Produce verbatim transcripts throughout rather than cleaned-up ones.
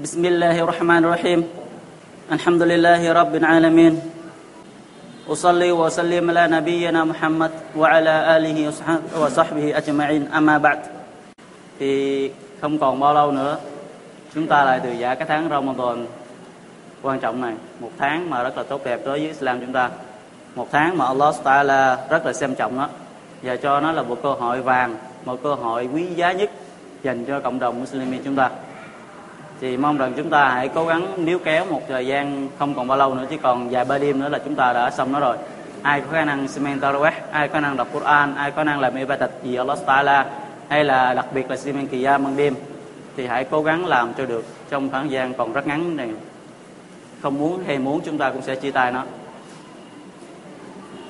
Bismillahirrahmanirrahim. Alhamdulillahi Rabbil Alamin. Usalli wa sallim ala nabiyyina Muhammad wa ala alihi wa sahbihi ajma'in. Amma ba'd. Thì không còn bao lâu nữa chúng ta lại từ giã cái tháng Ramadan quan trọng này, một tháng mà rất là tốt đẹp đối với Islam chúng ta, một tháng mà Allah Ta'ala rất là xem trọng nó và cho nó là một cơ hội vàng, một cơ hội quý giá nhất dành cho cộng đồng Muslimin chúng ta. Thì mong rằng chúng ta hãy cố gắng níu kéo một thời gian không còn bao lâu nữa, chỉ còn vài ba đêm nữa là chúng ta đã xong nó rồi. Ai có khả năng simen tarawih, ai có khả năng đọc Quran, ai có khả năng làm ibadat vì Allah Ta'ala, hay là đặc biệt là simen qiyam ban đêm, thì hãy cố gắng làm cho được trong khoảng gian còn rất ngắn này. Không muốn hay muốn chúng ta cũng sẽ chia tay nó.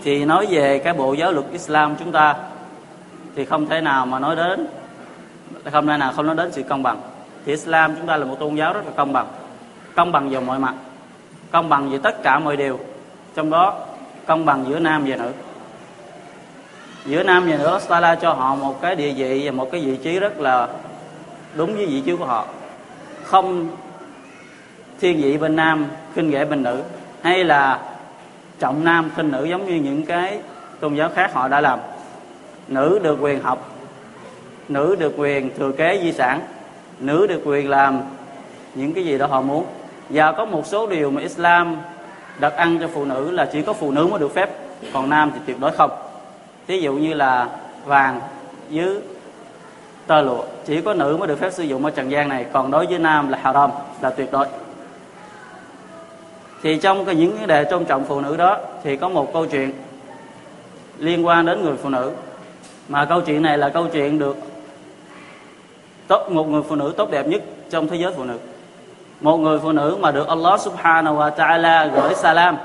Thì nói về cái bộ giáo luật Islam chúng ta thì không thể nào mà nói đến không thể nào không nói đến sự công bằng. Thì Islam chúng ta là một tôn giáo rất là công bằng, công bằng về mọi mặt, công bằng về tất cả mọi điều, trong đó công bằng giữa nam và nữ. Giữa nam và nữ, Allah Ta'ala cho họ một cái địa vị và một cái vị trí rất là đúng với vị trí của họ, không thiên vị bên nam, khinh ghẻ bên nữ, hay là trọng nam khinh nữ giống như những cái tôn giáo khác họ đã làm. Nữ được quyền học, nữ được quyền thừa kế di sản, nữ được quyền làm những cái gì đó họ muốn. Và có một số điều mà Islam đặt ăn cho phụ nữ là chỉ có phụ nữ mới được phép, còn nam thì tuyệt đối không. Thí dụ như là vàng với tơ lụa, chỉ có nữ mới được phép sử dụng ở trần gian này, còn đối với nam là haram, là tuyệt đối. Thì trong cái những vấn đề tôn trọng phụ nữ đó thì có một câu chuyện liên quan đến người phụ nữ, mà câu chuyện này là câu chuyện được tốt, một người phụ nữ tốt đẹp nhất trong thế giới phụ nữ, một người phụ nữ mà được Allah Subhanahu wa Ta'ala gửi salam,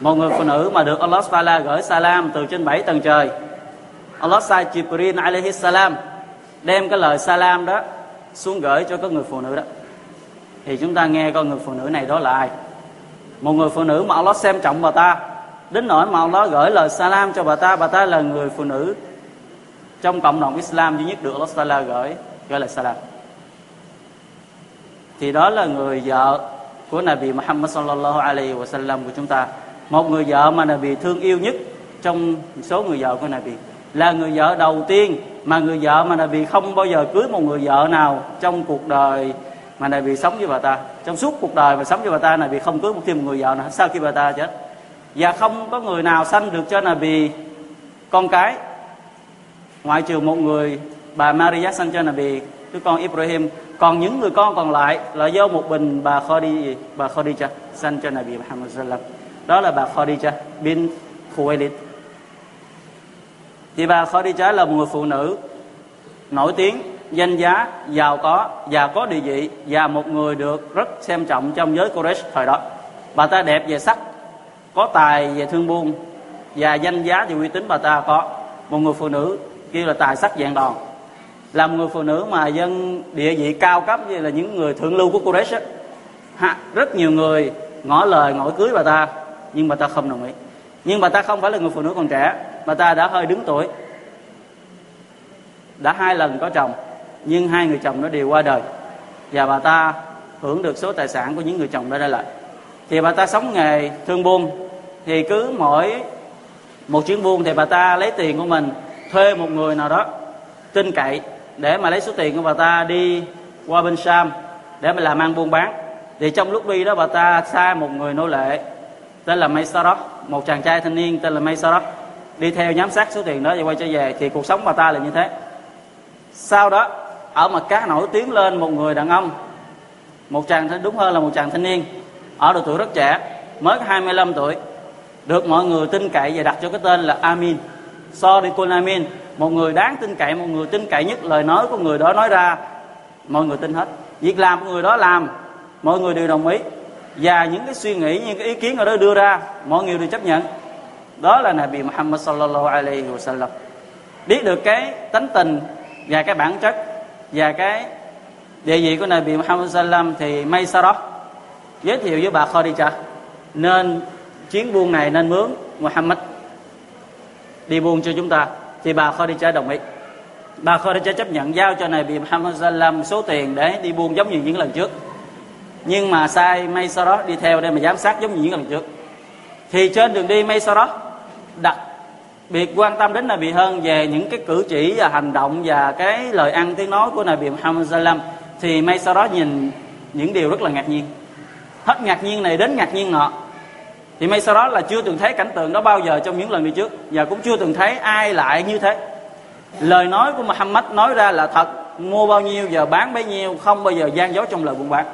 một người phụ nữ mà được Allah Subhanahu wa Ta'ala gửi salam từ trên bảy tầng trời. Allah sai Jibril alayhi salam đem cái lời salam đó xuống gửi cho các người phụ nữ đó. Thì chúng ta nghe coi người phụ nữ này đó là ai. Một người phụ nữ mà Allah xem trọng bà ta đến nỗi mà Allah gửi lời salam cho bà ta. Bà ta là người phụ nữ trong cộng đồng Islam duy nhất được Allah Ta'ala gửi gửi lời salam. Thì đó là người vợ của Nabi Muhammad sallallahu alaihi wa sallam của chúng ta, một người vợ mà Nabi thương yêu nhất trong số người vợ của Nabi, là người vợ đầu tiên mà người vợ mà Nabi không bao giờ cưới một người vợ nào trong cuộc đời mà Nabi sống với bà ta. Trong suốt cuộc đời mà sống với bà ta, Nabi không cưới một thêm một người vợ nào sau khi bà ta chết. Và không có người nào sanh được cho Nabi con cái, ngoại trừ một người bà Maria sanh cho Nabi đứa con Ibrahim. Còn những người con còn lại là do một mình bà Khadijah, bà Khadijah sanh cho Nabi Muhammad sallallahu alaihi wasallam. Đó là bà Khadijah bint Khuwaylid. Thì bà Khadijah là một người phụ nữ nổi tiếng, danh giá, giàu có và có địa vị, và một người được rất xem trọng trong giới Quraysh thời đó. Bà ta đẹp về sắc, có tài về thương buôn, và danh giá và uy tín bà ta có. Một người phụ nữ kêu là tài sắc dạng đòn, là một người phụ nữ mà dân địa vị cao cấp, như là những người thượng lưu của Quraysh. Rất nhiều người ngỏ lời ngỏ cưới bà ta, nhưng bà ta không đồng ý. Nhưng bà ta không phải là người phụ nữ còn trẻ, bà ta đã hơi đứng tuổi, đã hai lần có chồng, nhưng hai người chồng nó đều qua đời, và bà ta hưởng được số tài sản của những người chồng đó để lại. Thì bà ta sống nghề thương buôn, thì cứ mỗi một chuyến buôn thì bà ta lấy tiền của mình thuê một người nào đó tin cậy để mà lấy số tiền của bà ta đi qua bên Sham để mà làm ăn buôn bán. Thì trong lúc đi đó bà ta sai một người nô lệ tên là Maysarah, một chàng trai thanh niên tên là Maysarah, đi theo giám sát số tiền đó và quay trở về. Thì cuộc sống bà ta là như thế. Sau đó ở Mecca nổi tiếng lên một người đàn ông, một chàng đúng hơn là một chàng thanh niên ở độ tuổi rất trẻ, mới hai mươi lăm tuổi, được mọi người tin cậy và đặt cho cái tên là Amin, Sadiqul Amin, một người đáng tin cậy, một người tin cậy nhất. Lời nói của người đó nói ra mọi người tin hết, việc làm của người đó làm mọi người đều đồng ý, và những cái suy nghĩ, những cái ý kiến ở đó đưa ra mọi người đều chấp nhận. Đó là Nabi Muhammad sallallahu alaihi wasallam. Biết được cái tánh tình và cái bản chất và cái địa vị của Nabi Muhammad sallam, thì Maysarah giới thiệu với bà Khadija nên chuyến buôn này nên mướn Muhammad đi buôn cho chúng ta. Thì bà Khadija đồng ý. bà Khadijah chấp nhận giao cho Nabi Muhammad Sallam số tiền để đi buôn giống như những lần trước, nhưng mà sai Maysarah đi theo để mà giám sát giống như những lần trước. Thì trên đường đi Maysarah đặc biệt quan tâm đến Nabi hơn về những cái cử chỉ và hành động và cái lời ăn tiếng nói của Nabi Muhammad Sallam. Thì Maysarah nhìn những điều rất là ngạc nhiên, hết ngạc nhiên này đến ngạc nhiên nọ. Thì Maysarah là chưa từng thấy cảnh tượng đó bao giờ trong những lần đi trước, và cũng chưa từng thấy ai lại như thế. Lời nói của Muhammad nói ra là thật, mua bao nhiêu giờ bán bấy nhiêu, không bao giờ gian dối trong lời buôn bán,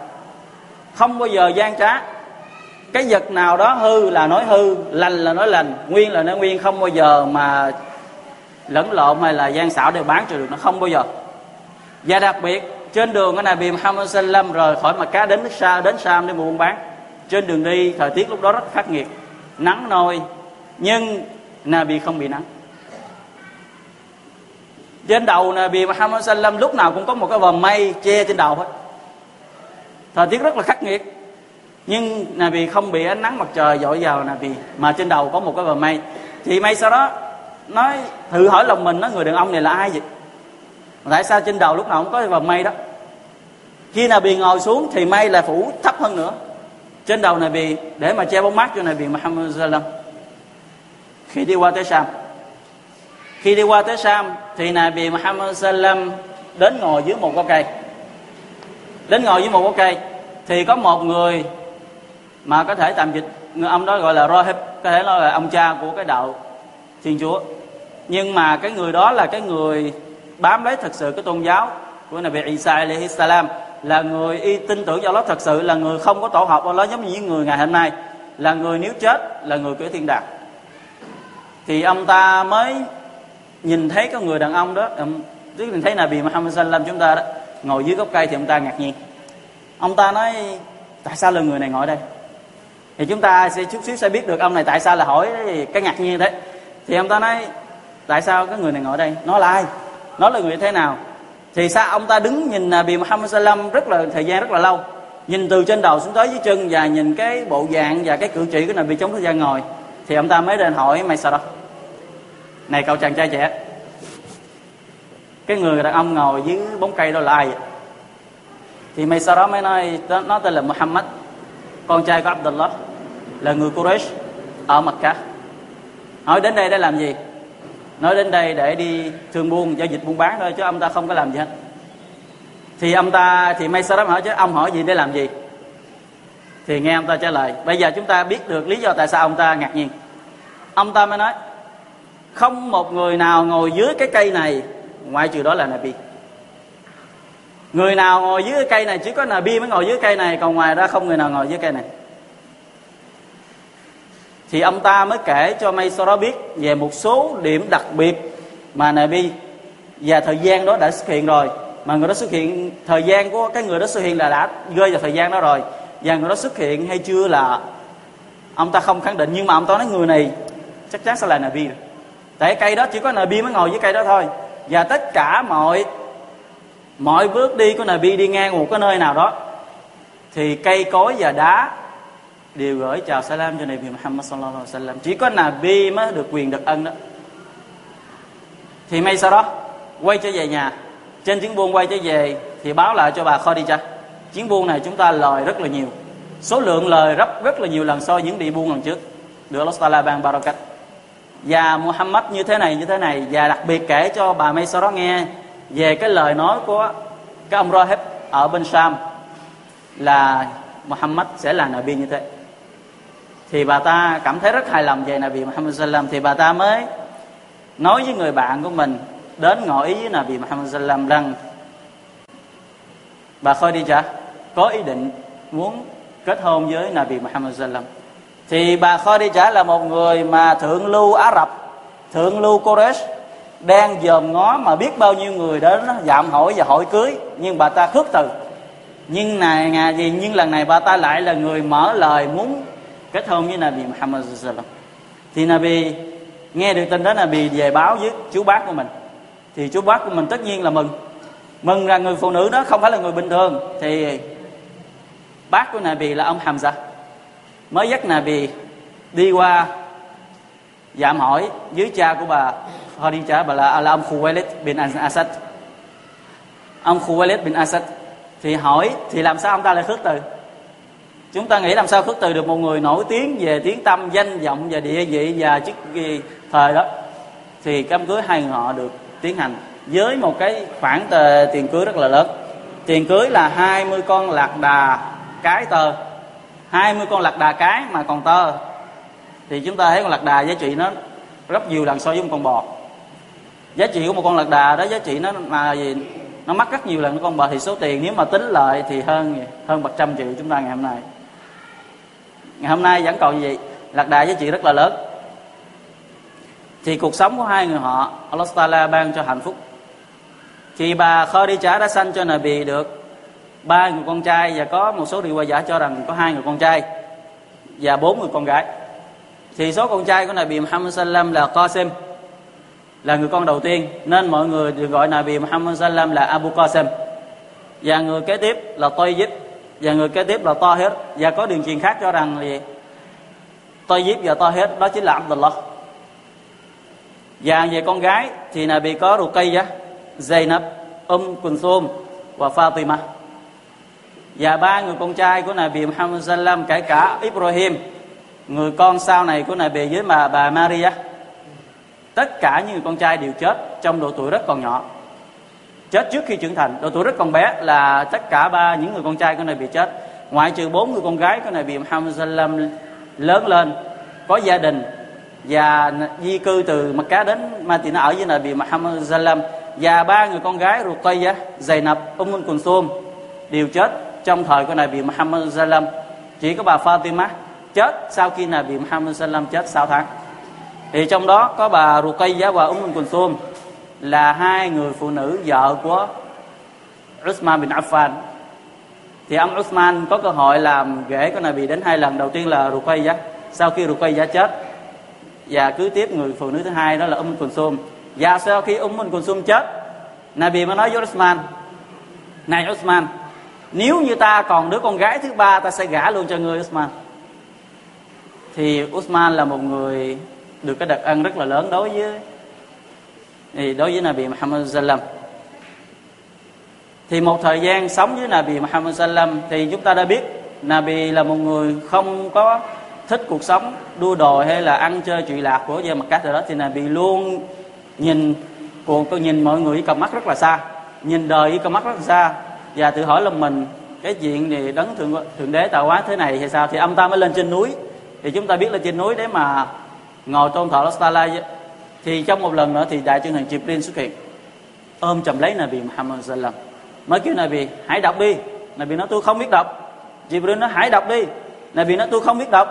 không bao giờ gian trá. Cái vật nào đó hư là nói hư, lành là nói lành, nguyên là nói nguyên, không bao giờ mà lẫn lộn hay là gian xảo để bán cho được nó, không bao giờ. Và đặc biệt trên đường cái Nabi Muhammad Sallam rời khỏi Mecca đến nước xa đến Sham để buôn bán. Trên đường đi thời tiết lúc đó rất khắc nghiệt, nắng nôi, nhưng Nabi không bị nắng. Trên đầu Nabi Muhammad Sallam lúc nào cũng có một cái vòm mây che trên đầu hết. Thời tiết rất là khắc nghiệt, nhưng Nabi không bị ánh nắng mặt trời dội vào Nabi, mà trên đầu có một cái vòm mây. Thì mây sau đó nói thử hỏi lòng mình, nói người đàn ông này là ai vậy? Tại sao trên đầu lúc nào cũng có vòm mây đó? Khi Nabi ngồi xuống thì mây là phủ thấp hơn nữa trên đầu Nabi để mà che bóng mát cho Nabi Muhammad Sallam. Khi đi qua tới Sham, khi đi qua tới Sham thì Nabi Muhammad Sallam đến ngồi dưới một gốc cây. Đến ngồi dưới một gốc cây thì có một người mà có thể tạm dịch người ông đó gọi là Rahib, có thể nói là ông cha của cái đạo Thiên Chúa. Nhưng mà cái người đó là cái người bám lấy thật sự cái tôn giáo của Nabi Isa alayhi salam, là người y tin tưởng vào Allah thật sự, là người không có tổ hợp Allah giống như những người ngày hôm nay, là người nếu chết là người của thiên đàng. Thì ông ta mới nhìn thấy cái người đàn ông đó, tức là thấy Nabi Muhammad Sallam chúng ta đó ngồi dưới gốc cây thì ông ta ngạc nhiên. Ông ta nói tại sao là người này ngồi đây? Thì chúng ta sẽ chút xíu sẽ biết được ông này tại sao là hỏi cái ngạc nhiên thế. Thì ông ta nói tại sao cái người này ngồi đây? Nó là ai? Nó là người thế nào? Thì sao ông ta đứng nhìn Nabi Muhammad Sallam rất là thời gian rất là lâu, nhìn từ trên đầu xuống tới dưới chân, và nhìn cái bộ dạng và cái cử chỉ của Nabi trong thời gian ngồi. Thì ông ta mới đến hỏi Maysarah: này cậu chàng trai trẻ, cái người đàn ông ngồi dưới bóng cây đó là ai vậy? Thì Maysarah mới nói nó tên là Muhammad, con trai của Abdullah, là người Quraysh ở Mecca. Hỏi đến đây để làm gì? Nói đến đây để đi thương buôn, giao dịch buôn bán thôi, chứ ông ta không có làm gì hết. Thì ông ta, thì Maysarah hỏi chứ ông hỏi gì để làm gì? Thì nghe ông ta trả lời. Bây giờ chúng ta biết được lý do tại sao ông ta ngạc nhiên. Ông ta mới nói không một người nào ngồi dưới cái cây này ngoại trừ đó là Nabi. Người nào ngồi dưới cái cây này chỉ có Nabi mới ngồi dưới cây này, còn ngoài ra không người nào ngồi dưới cây này. Thì ông ta mới kể cho Maysarah biết về một số điểm đặc biệt mà Nabi và thời gian đó đã xuất hiện rồi, mà người đó xuất hiện, thời gian của cái người đó xuất hiện là đã rơi vào thời gian đó rồi, và người đó xuất hiện hay chưa là ông ta không khẳng định, nhưng mà ông ta nói người này chắc chắn sẽ là Nabi rồi. Tại cây đó chỉ có Nabi mới ngồi dưới cây đó thôi, và tất cả mọi mọi bước đi của Nabi đi ngang một cái nơi nào đó thì cây cối và đá đều gửi chào salam cho Nabi Muhammad sallallahu alaihi wasallam. Chỉ có Nabi mới được quyền được ân đó. Thì Maysarah quay trở về nhà, trên chuyến buôn quay trở về thì báo lại cho bà Khadijah. Chuyến buôn này chúng ta lời rất là nhiều, số lượng lời rất rất là nhiều lần so với những đi buôn lần trước, được Allah Taala ban barakat. Và Muhammad như thế này như thế này, và đặc biệt kể cho bà Maysarah nghe về cái lời nói của cái ông Rahib ở bên Sham là Muhammad sẽ là Nabi như thế. Thì bà ta cảm thấy rất hài lòng về Nabi Muhammad Sallam. Thì bà ta mới nói với người bạn của mình đến ngỏ ý với Nabi Muhammad Sallam rằng bà Khadijah có ý định muốn kết hôn với Nabi Muhammad Sallam. Thì bà Khadijah là một người mà thượng lưu Ả Rập, thượng lưu Quraysh, đang dòm ngó mà biết bao nhiêu người đến dạm hỏi và hỏi cưới, nhưng bà ta khước từ. Nhưng này ngày gì nhưng lần này bà ta lại là người mở lời muốn kết hôn với Nabi Muhammad sallallahu alaihi wasallam. Thì Nabi nghe được tin đó, Nabi về báo với chú bác của mình. Thì chú bác của mình tất nhiên là mừng, mừng rằng người phụ nữ đó không phải là người bình thường. Thì bác của Nabi là ông Hamza mới dắt Nabi đi qua dạm hỏi dưới cha của bà Khadijah bảo là, là ông Khuwaylid bin Asad. Ông Khuwaylid bin Asad thì hỏi thì làm sao ông ta lại khước từ? Chúng ta nghĩ làm sao khước từ được một người nổi tiếng về tiếng tăm, danh vọng và địa vị và chức thời đó. Thì đám cưới hai người họ được tiến hành với một cái khoản tờ, tiền cưới rất là lớn. Tiền cưới là hai mươi con lạc đà cái tơ, hai mươi con lạc đà cái mà còn tơ. Thì chúng ta thấy con lạc đà giá trị nó rất nhiều lần so với một con bò. Giá trị của một con lạc đà đó giá trị nó mà gì nó mắc rất nhiều lần của con bò, thì số tiền nếu mà tính lại thì hơn hơn một trăm triệu chúng ta ngày hôm nay. Ngày hôm nay vẫn còn gì? Lạc đà giá trị rất là lớn. Thì cuộc sống của hai người họ Allah Ta'ala ban cho hạnh phúc. Khi bà Khadijah đã sanh cho Nabi được ba người con trai, và có một số riwayat giả cho rằng có hai người con trai và bốn người con gái. Thì số con trai của Nabi Muhammad Sallam là Qasim, là người con đầu tiên, nên mọi người được gọi Nabi Muhammad Sallam là Abu Qasim. Và người kế tiếp là Tayyib, và người kế tiếp là Tahir. Và có đường truyền khác cho rằng là Tayyib và Tahir đó chính là Abdullah. Và về con gái thì Nabi có Ruqayyah, Zainab, Ummu Kulthum và Fatima. Và ba người con trai của Nabi Muhammad Sallam, kể cả Ibrahim, người con sau này của Nabi với bà, bà Maria. Tất cả những người con trai đều chết trong độ tuổi rất còn nhỏ, chết trước khi trưởng thành, độ tuổi rất còn bé, là tất cả ba những người con trai của Nabi chết, ngoại trừ bốn người con gái của Nabi Muhammad Sallam lớn lên, có gia đình và di cư từ Mecca đến Medina ở với Nabi Muhammad Sallam. Và ba người con gái Ruqayyah, Zainab, Ummu Kulthum đều chết trong thời của Nabi Muhammad Sallam. Chỉ có bà Fatima chết sau khi Nabi Muhammad Sallam chết sáu tháng. Thì trong đó có bà Ruqayyah và Ummu Kulthum là hai người phụ nữ vợ của Uthman bin Affan. Thì ông Uthman có cơ hội làm ghẻ của Nabi đến hai lần. Đầu tiên là Ruqayyah, sau khi Ruqayyah chết, và cứ tiếp người phụ nữ thứ hai đó là Ummu Kulthum. Và sau khi Ummu Kulthum chết, Nabi mới nói với Uthman: "Này Uthman, nếu như ta còn đứa con gái thứ ba, ta sẽ gả luôn cho ngươi Uthman." Thì Uthman là một người được cái đặc ân rất là lớn đối với thì đối với Nabi Muhammad Sallam. Thì một thời gian sống với Nabi Muhammad Sallam thì chúng ta đã biết Nabi là một người không có thích cuộc sống đua đòi hay là ăn chơi trụy lạc của dân mặt cách rồi đó. Thì Nabi luôn nhìn cuộc nhìn mọi người cầm mắt rất là xa, nhìn đời cầm mắt rất là xa, và tự hỏi là mình cái chuyện thì đấng thượng thượng đế tạo hóa thế này hay sao. Thì ông ta mới lên trên núi, thì chúng ta biết là trên núi để mà ngồi tôn thờ Lostala. Thì trong một lần nữa thì đại trưởng hình Jibril xuất hiện, ôm chầm lấy Nabi Muhammad Sallam, mới kêu Nabi hãy đọc đi. Nabi nói tôi không biết đọc. Jibril nói hãy đọc đi. Nabi nói tôi không biết đọc.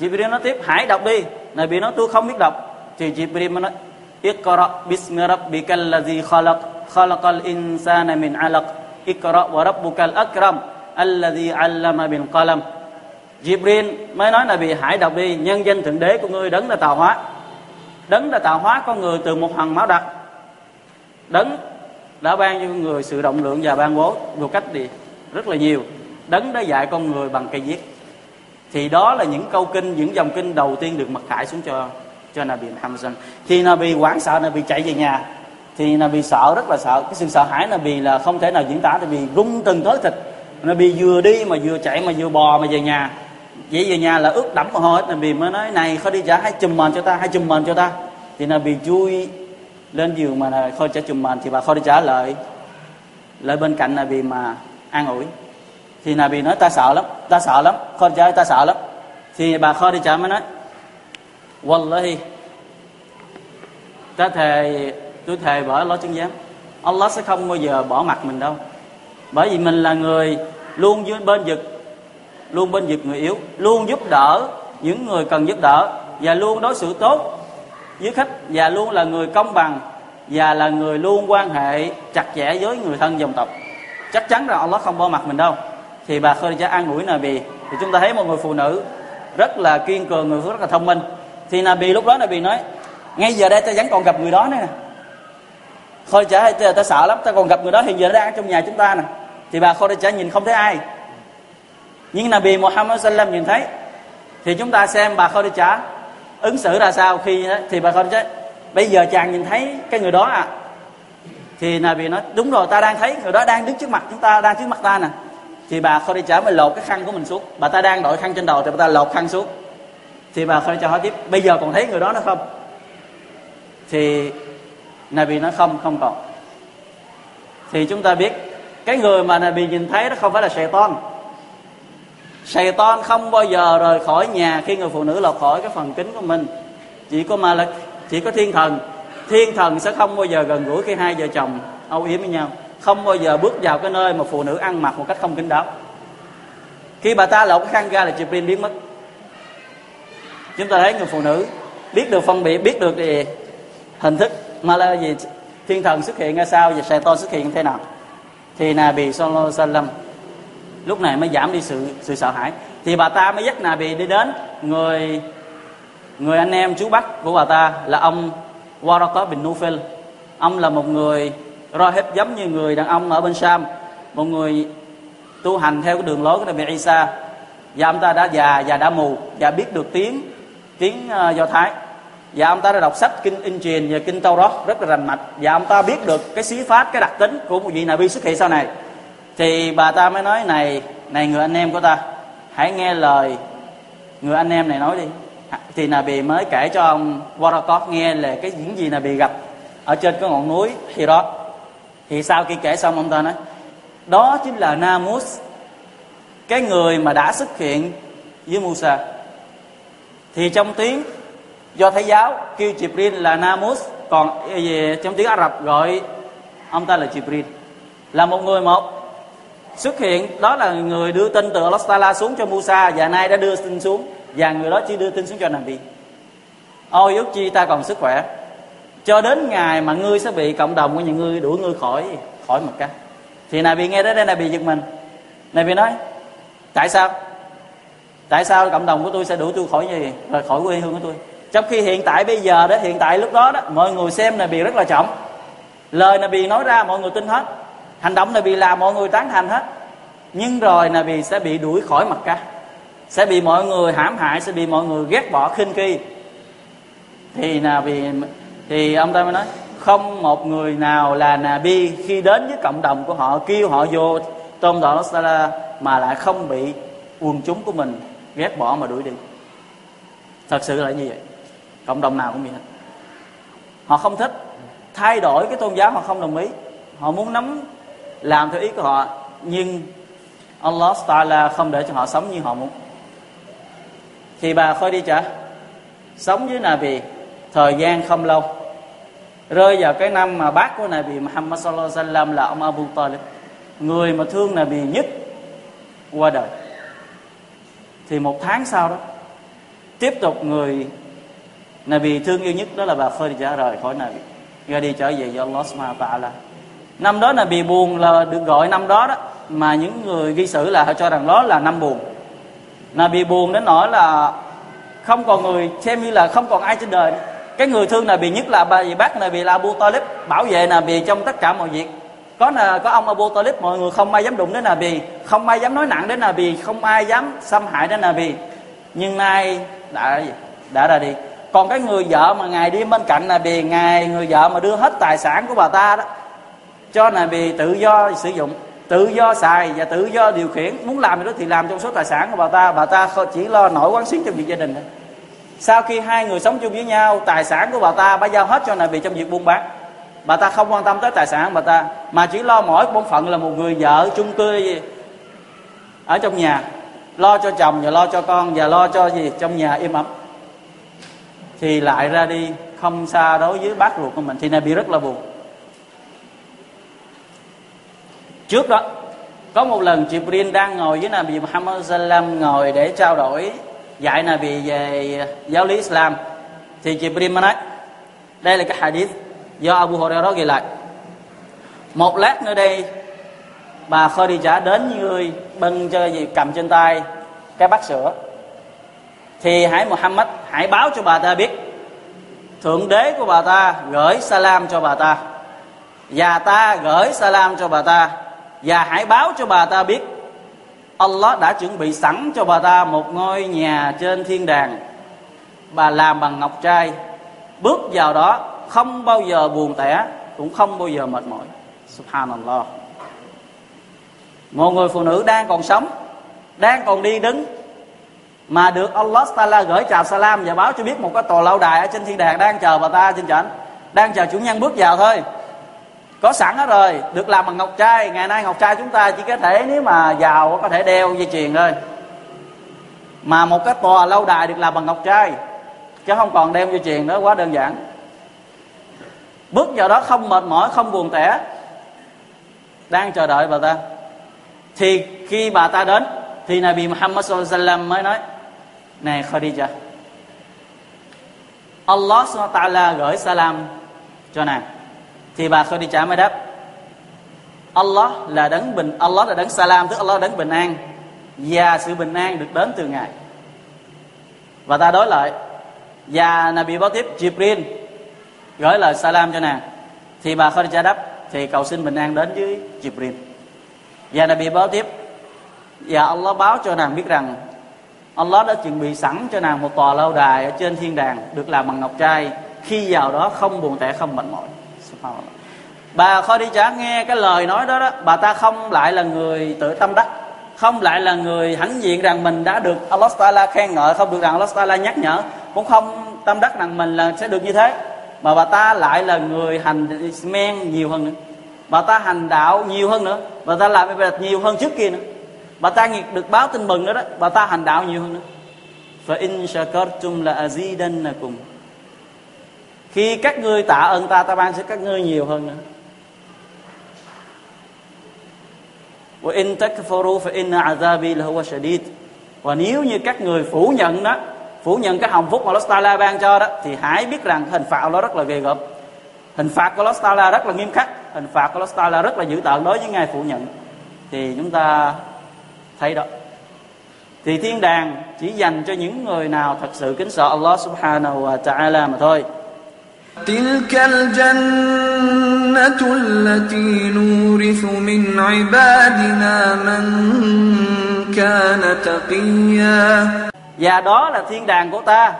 Jibril nói tiếp hãy đọc đi. Nabi nói tôi không biết đọc. Thì Jibril mới nói Iqra bismi rabbikal ladzi khalaq khalaqal insana min 'alaq Iqra wa rabbukal akram alladzi 'allama bil qalam. Jibril mới nói Nabi hãy đọc đi, nhân danh thượng đế của ngươi đấng đã tạo hóa, đấng đã tạo hóa con người từ một hòn máu đặc, đấng đã ban cho người sự động lượng và ban bố một cách gì rất là nhiều, đấng đã dạy con người bằng cây viết. Thì đó là những câu kinh, những dòng kinh đầu tiên được mặc khải xuống cho cho Nabi Muhammad. Khi Nabi hoảng sợ, Nabi chạy về nhà, thì Nabi sợ rất là sợ, cái sự sợ hãi Nabi là không thể nào diễn tả. Nabi rung từng thớ thịt, Nabi vừa đi mà vừa chạy mà vừa bò mà về nhà. Vậy về nhà là ướt đẫm mồ hôi. Nabi mới nói này Khadijah hãy chùm mền cho ta, hãy chùm mền cho ta. Thì Nabi chui lên giường mà Khadijah chùm mền, thì bà Khadijah lại lại bên cạnh Nabi mà an ủi. Thì Nabi nói ta sợ lắm, ta sợ lắm Khadijah, ta sợ lắm. Thì bà Khadijah mới nói Wallahi, ta thề, tôi thề bởi Allah chứng giám, Allah sẽ không bao giờ bỏ mặt mình đâu, bởi vì mình là người luôn bên vực, luôn bên vực người yếu, luôn giúp đỡ những người cần giúp đỡ, và luôn đối xử tốt với khách, và luôn là người công bằng, và là người luôn quan hệ chặt chẽ với người thân dòng tộc. Chắc chắn rằng Allah không bỏ mặt mình đâu. Thì bà Khadijah an ủi Nabi. Thì chúng ta thấy một người phụ nữ rất là kiên cường, người rất là thông minh. Thì Nabi lúc đó Nabi nói ngay giờ đây ta vẫn còn gặp người đó nữa nè Khadijah, ta, ta sợ lắm, ta còn gặp người đó, hiện giờ nó đang trong nhà chúng ta nè. Thì bà Khadijah nhìn không thấy ai, nhưng Nabi Muhammad Sallam nhìn thấy. Thì chúng ta xem bà Khadijah ứng xử ra sao khi đó. Thì bà Khadijah bây giờ chàng nhìn thấy cái người đó à? Thì Nabi nói đúng rồi, ta đang thấy người đó đang đứng trước mặt chúng ta, đang trước mặt ta nè. Thì bà Khadijah mới lột cái khăn của mình xuống, bà ta đang đội khăn trên đầu thì bà ta lột khăn xuống. Thì bà Khadijah hỏi tiếp, bây giờ còn thấy người đó nữa không? Thì Nabi nói không, không còn. Thì chúng ta biết cái người mà Nabi nhìn thấy đó không phải là Shaitan. Shaitan không bao giờ rời khỏi nhà khi người phụ nữ lột khỏi cái phần kính của mình. Chỉ có Malak, chỉ có thiên thần. Thiên thần sẽ không bao giờ gần gũi khi hai vợ chồng âu yếm với nhau, không bao giờ bước vào cái nơi mà phụ nữ ăn mặc một cách không kín đáo. Khi bà ta lột cái khăn ra là Jibril biến mất. Chúng ta thấy người phụ nữ biết được phân biệt, biết được thì hình thức mà là gì, thiên thần xuất hiện ra sao và Shaitan xuất hiện thế nào. Thì Nabi Sallallahu Alaihi Wasallam lúc này mới giảm đi sự sự sợ hãi. Thì bà ta mới dắt Nabi đi đến người người anh em chú bác của bà ta là ông Waraqah bin Nawfal. Ông là một người rahib, giống như người đàn ông ở bên Sham, một người tu hành theo cái đường lối của Nabi Isa. Và ông ta đã già và đã mù và biết được tiếng tiếng uh, Do Thái. Và ông ta đã đọc sách kinh Injil và kinh Taurat rất là rành mạch. Và ông ta biết được cái xí phát, cái đặc tính của một vị Nabi xuất hiện sau này. Thì bà ta mới nói này, này người anh em của ta, hãy nghe lời người anh em này nói đi. Thì Nabi mới kể cho ông Waraqah nghe là cái những gì Nabi gặp ở trên cái ngọn núi Hirat. Thì sau khi kể xong ông ta nói, đó chính là Namus, cái người mà đã xuất hiện với Musa. Thì trong tiếng Do Thái giáo kêu Jibril là Namus, còn trong tiếng Ả Rập gọi ông ta là Jibril, là một người một xuất hiện. Đó là người đưa tin từ Allah Ta'ala xuống cho Musa, và nay đã đưa tin xuống, và người đó chỉ đưa tin xuống cho Nabi. Ôi ước chi ta còn sức khỏe cho đến ngày mà ngươi sẽ bị cộng đồng của những ngươi đuổi ngươi khỏi khỏi Mecca. Thì Nabi nghe đến đây Nabi giật mình. Nabi nói tại sao tại sao cộng đồng của tôi sẽ đuổi tôi khỏi gì, rời khỏi quê hương của tôi, trong khi hiện tại bây giờ đó, hiện tại lúc đó đó, mọi người xem Nabi rất là trọng, lời Nabi nói ra mọi người tin hết, hành động Nabi làm mọi người tán thành hết. Nhưng rồi Nabi sẽ bị đuổi khỏi Mecca, sẽ bị mọi người hãm hại, sẽ bị mọi người ghét bỏ khinh khi. Thì Nabi thì ông ta mới nói không một người nào là Nabi khi đến với cộng đồng của họ, kêu họ vô tôn đạo Allah mà lại không bị quần chúng của mình ghét bỏ mà đuổi đi. Thật sự là như vậy, cộng đồng nào cũng vậy, họ không thích thay đổi cái tôn giáo, họ không đồng ý, họ muốn nắm làm theo ý của họ, nhưng Allah Ta'ala không để cho họ sống như họ muốn. Thì bà Khadijah sống với Nabi thời gian không lâu, rơi vào cái năm mà bác của Nabi Muhammad Sallallahu Alaihi Wasallam là ông Abu Talib, người mà thương Nabi nhất, qua đời. Thì một tháng sau đó, tiếp tục người Nabi thương yêu nhất đó là bà Khadijah rời khỏi Nabi, ra đi trở về với Allah Subhanahu Wa Ta'ala. Năm đó Nabi buồn là được gọi năm đó đó, mà những người ghi sử là họ cho rằng đó là năm buồn. Nabi buồn đến nỗi là không còn người, xem như là không còn ai trên đời. Cái người thương Nabi nhất là bà bác Nabi là Abu Talib, bảo vệ Nabi trong tất cả mọi việc. Có là có ông Abu Talib, mọi người không ai dám đụng đến Nabi, không ai dám nói nặng đến Nabi, không ai dám xâm hại đến Nabi. Nhưng nay đã đã ra đi. Còn cái người vợ mà ngài đi bên cạnh Nabi, ngài người vợ mà đưa hết tài sản của bà ta đó cho Nabi tự do sử dụng, tự do xài và tự do điều khiển, muốn làm gì đó thì làm trong số tài sản của bà ta. Bà ta chỉ lo nổi quán xuyến trong việc gia đình thôi. Sau khi hai người sống chung với nhau, tài sản của bà ta bà giao hết cho Nabi trong việc buôn bán. Bà ta không quan tâm tới tài sản của bà ta, mà chỉ lo mỗi bổn phận là một người vợ chung cư ở trong nhà, lo cho chồng và lo cho con và lo cho gì trong nhà im ấm. Thì lại ra đi không xa đối với bác ruột của mình. Thì Nabi rất là buồn. Trước đó có một lần Jibril đang ngồi với Nabi Muhammad Sallam, ngồi để trao đổi dạy Nabi về giáo lý Islam. Thì Jibril mới nói, đây là cái hadith do Abu Hurairah ghi lại, một lát nữa đây bà Khadijah đến với người bên chơi gì, cầm trên tay cái bát sữa, thì hãy Muhammad hãy báo cho bà ta biết thượng đế của bà ta gửi salam cho bà ta, và ta gửi salam cho bà ta, và hãy báo cho bà ta biết Allah đã chuẩn bị sẵn cho bà ta một ngôi nhà trên thiên đàng, bà làm bằng ngọc trai, bước vào đó không bao giờ buồn tẻ, cũng không bao giờ mệt mỏi. Subhanallah. Một người phụ nữ đang còn sống, đang còn đi đứng, mà được Allah Ta'ala gửi chào salam và báo cho biết một cái tòa lâu đài ở trên thiên đàng đang chờ bà ta trên trển, đang chờ chủ nhân bước vào thôi, có sẵn hết rồi, được làm bằng ngọc trai. Ngày nay ngọc trai chúng ta chỉ có thể, nếu mà giàu có thể đeo dây chuyền thôi, mà một cái tòa lâu đài được làm bằng ngọc trai, chứ không còn đeo dây chuyền nữa, quá đơn giản. Bước vào đó không mệt mỏi, không buồn tẻ, đang chờ đợi bà ta. Thì khi bà ta đến thì Nabi Muhammad sallallahu alaihi wasallam mới nói: "Này Khadijah, Allah subhanahu wa ta'ala gửi salam cho nàng." Thì bà Khadijah mới đáp: "Allah là đấng bình, Allah là đấng salam, tức Allah đấng bình an, và sự bình an được đến từ Ngài." Và ta đối lại, và Nabi báo tiếp Jibril gửi lời salam cho nàng. Thì bà Khadijah đáp: "Thì cầu xin bình an đến với Jibril." Và Nabi báo tiếp, và Allah báo cho nàng biết rằng Allah đã chuẩn bị sẵn cho nàng một tòa lâu đài ở trên thiên đàng được làm bằng ngọc trai, khi vào đó không buồn tẻ, không mệt mỏi. Bà Khadijah nghe cái lời nói đó, đó bà ta không lại là người tự tâm đắc, không lại là người hãnh diện rằng mình đã được Allah Ta'ala khen ngợi, không được rằng Allah Ta'ala nhắc nhở, cũng không tâm đắc rằng mình là sẽ được như thế, mà bà ta lại là người hành men nhiều hơn nữa, bà ta hành đạo nhiều hơn nữa, bà ta làm việc nhiều hơn trước kia nữa, bà ta được báo tin mừng nữa đó, bà ta hành đạo nhiều hơn nữa. Fa in shakartum la azidannakum, khi các ngươi tạ ơn ta, ta ban sẽ các ngươi nhiều hơn nữa. Wa in takfuru fa inna azabi lahuwa shadid, và nếu như các người phủ nhận đó, phủ nhận cái hồng phúc mà Allah Ta'ala ban cho đó, thì hãy biết rằng hình phạt nó rất là ghê gớm, hình phạt của Allah Ta'ala rất là nghiêm khắc, hình phạt của Allah Ta'ala rất là dữ tợn đối với ngài phủ nhận. Thì chúng ta thấy đó, thì thiên đàng chỉ dành cho những người nào thật sự kính sợ Allah Subhanahu wa Ta'ala mà thôi. Và đó là thiên đàng của ta,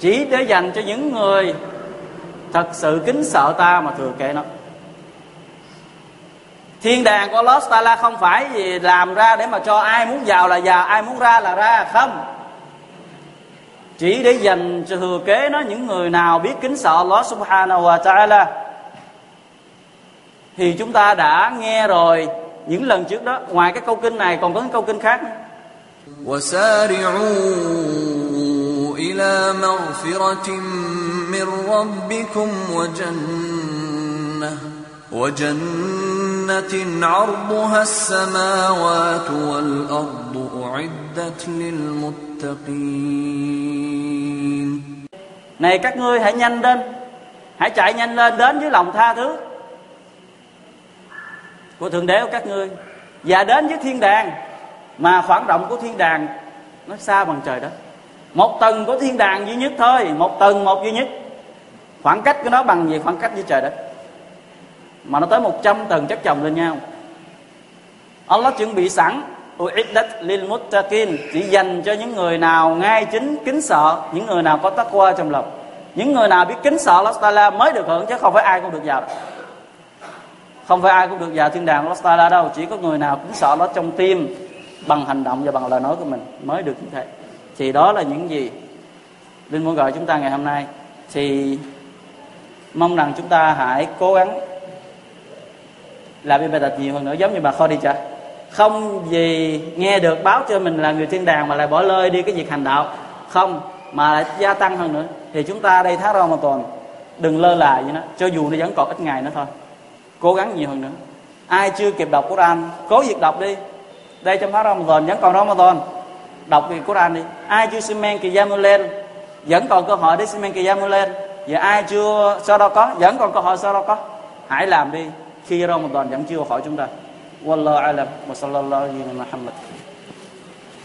chỉ để dành cho những người thật sự kính sợ ta mà thừa kế nó. Thiên đàng của Allah Ta'ala không phải gì làm ra để mà cho ai muốn vào là vào, ai muốn ra là ra, không, chỉ để dành cho thừa kế nó những người nào biết kính sợ Allah Subhanahu wa Ta'ala. Thì chúng ta đã nghe rồi những lần trước đó, ngoài cái câu kinh này còn có những câu kinh khác. وَسَارِعُوا إِلَى مَغْفِرَةٍ مِّن رَّبِّكُمْ وَجَنَّةٍ وَجَنَّةٍ عَرْضُهَا السَّمَاوَاتُ وَالْأَرْضُ أُعِدَّتْ لِلْمُتَّقِينَ. Này các ngươi hãy nhanh lên, hãy chạy nhanh lên đến với lòng tha thứ của Thượng Đế của các ngươi, và đến với thiên đàng mà khoảng rộng của thiên đàng nó xa bằng trời đất. Một tầng của thiên đàng duy nhất thôi, một tầng một duy nhất, khoảng cách của nó bằng gì? Khoảng cách với trời đất, mà nó tới một trăm tầng chất chồng lên nhau. Allah chuẩn bị sẵn uiddat lil muttaqin, chỉ dành cho những người nào ngay chính, kính sợ, những người nào có taqwa trong lòng, những người nào biết kính sợ Allah Ta'ala mới được hưởng, chứ không phải ai cũng được vào. Không phải ai cũng được vào thiên đàng Allah Ta'ala đâu, chỉ có người nào kính sợ nó trong tim, bằng hành động và bằng lời nói của mình mới được như thế. Thì đó là những gì Linh muốn gọi chúng ta ngày hôm nay. Thì mong rằng chúng ta hãy cố gắng làm việc bài tập nhiều hơn nữa, giống như bà Khadijah, không vì nghe được báo cho mình là người thiên đàng mà lại bỏ lơi đi cái việc hành đạo, không, mà lại gia tăng hơn nữa. Thì chúng ta đây tháng Ramadan đừng lơ là như nó, cho dù nó vẫn còn ít ngày nữa thôi, cố gắng nhiều hơn nữa. Ai chưa kịp đọc Quran cố việc đọc đi, đây trong tháng Ramadan vẫn còn Ramadan, đọc về Quran đi. Ai chưa simen Qiyamul Layl vẫn còn cơ hội để simen Qiyamul Layl, và ai chưa sadaqa vẫn còn cơ hội sadaqa, hãy làm đi khi Ramadan vẫn chưa khỏi chúng ta. Wallahu a'lam wa sallallahu alaihi wa sallam.